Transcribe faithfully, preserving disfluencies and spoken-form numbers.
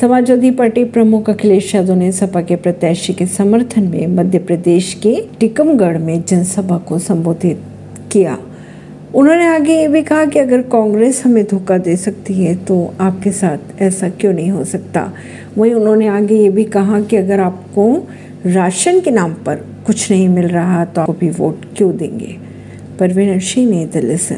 Samajwadi party प्रमुख अखिलेश यादव ने सपा के प्रत्याशी के समर्थन में मध्य प्रदेश के टिकमगढ़ में जनसभा को संबोधित किया। उन्होंने आगे ये भी कहा कि अगर कांग्रेस हमें धोखा दे सकती है तो आपके साथ ऐसा क्यों नहीं हो सकता। वहीं उन्होंने आगे ये भी कहा कि अगर आपको राशन के नाम पर कुछ नहीं मिल रहा तो आप भी वोट क्यों देंगे। परवीन सिंह, नई दिल्ली से।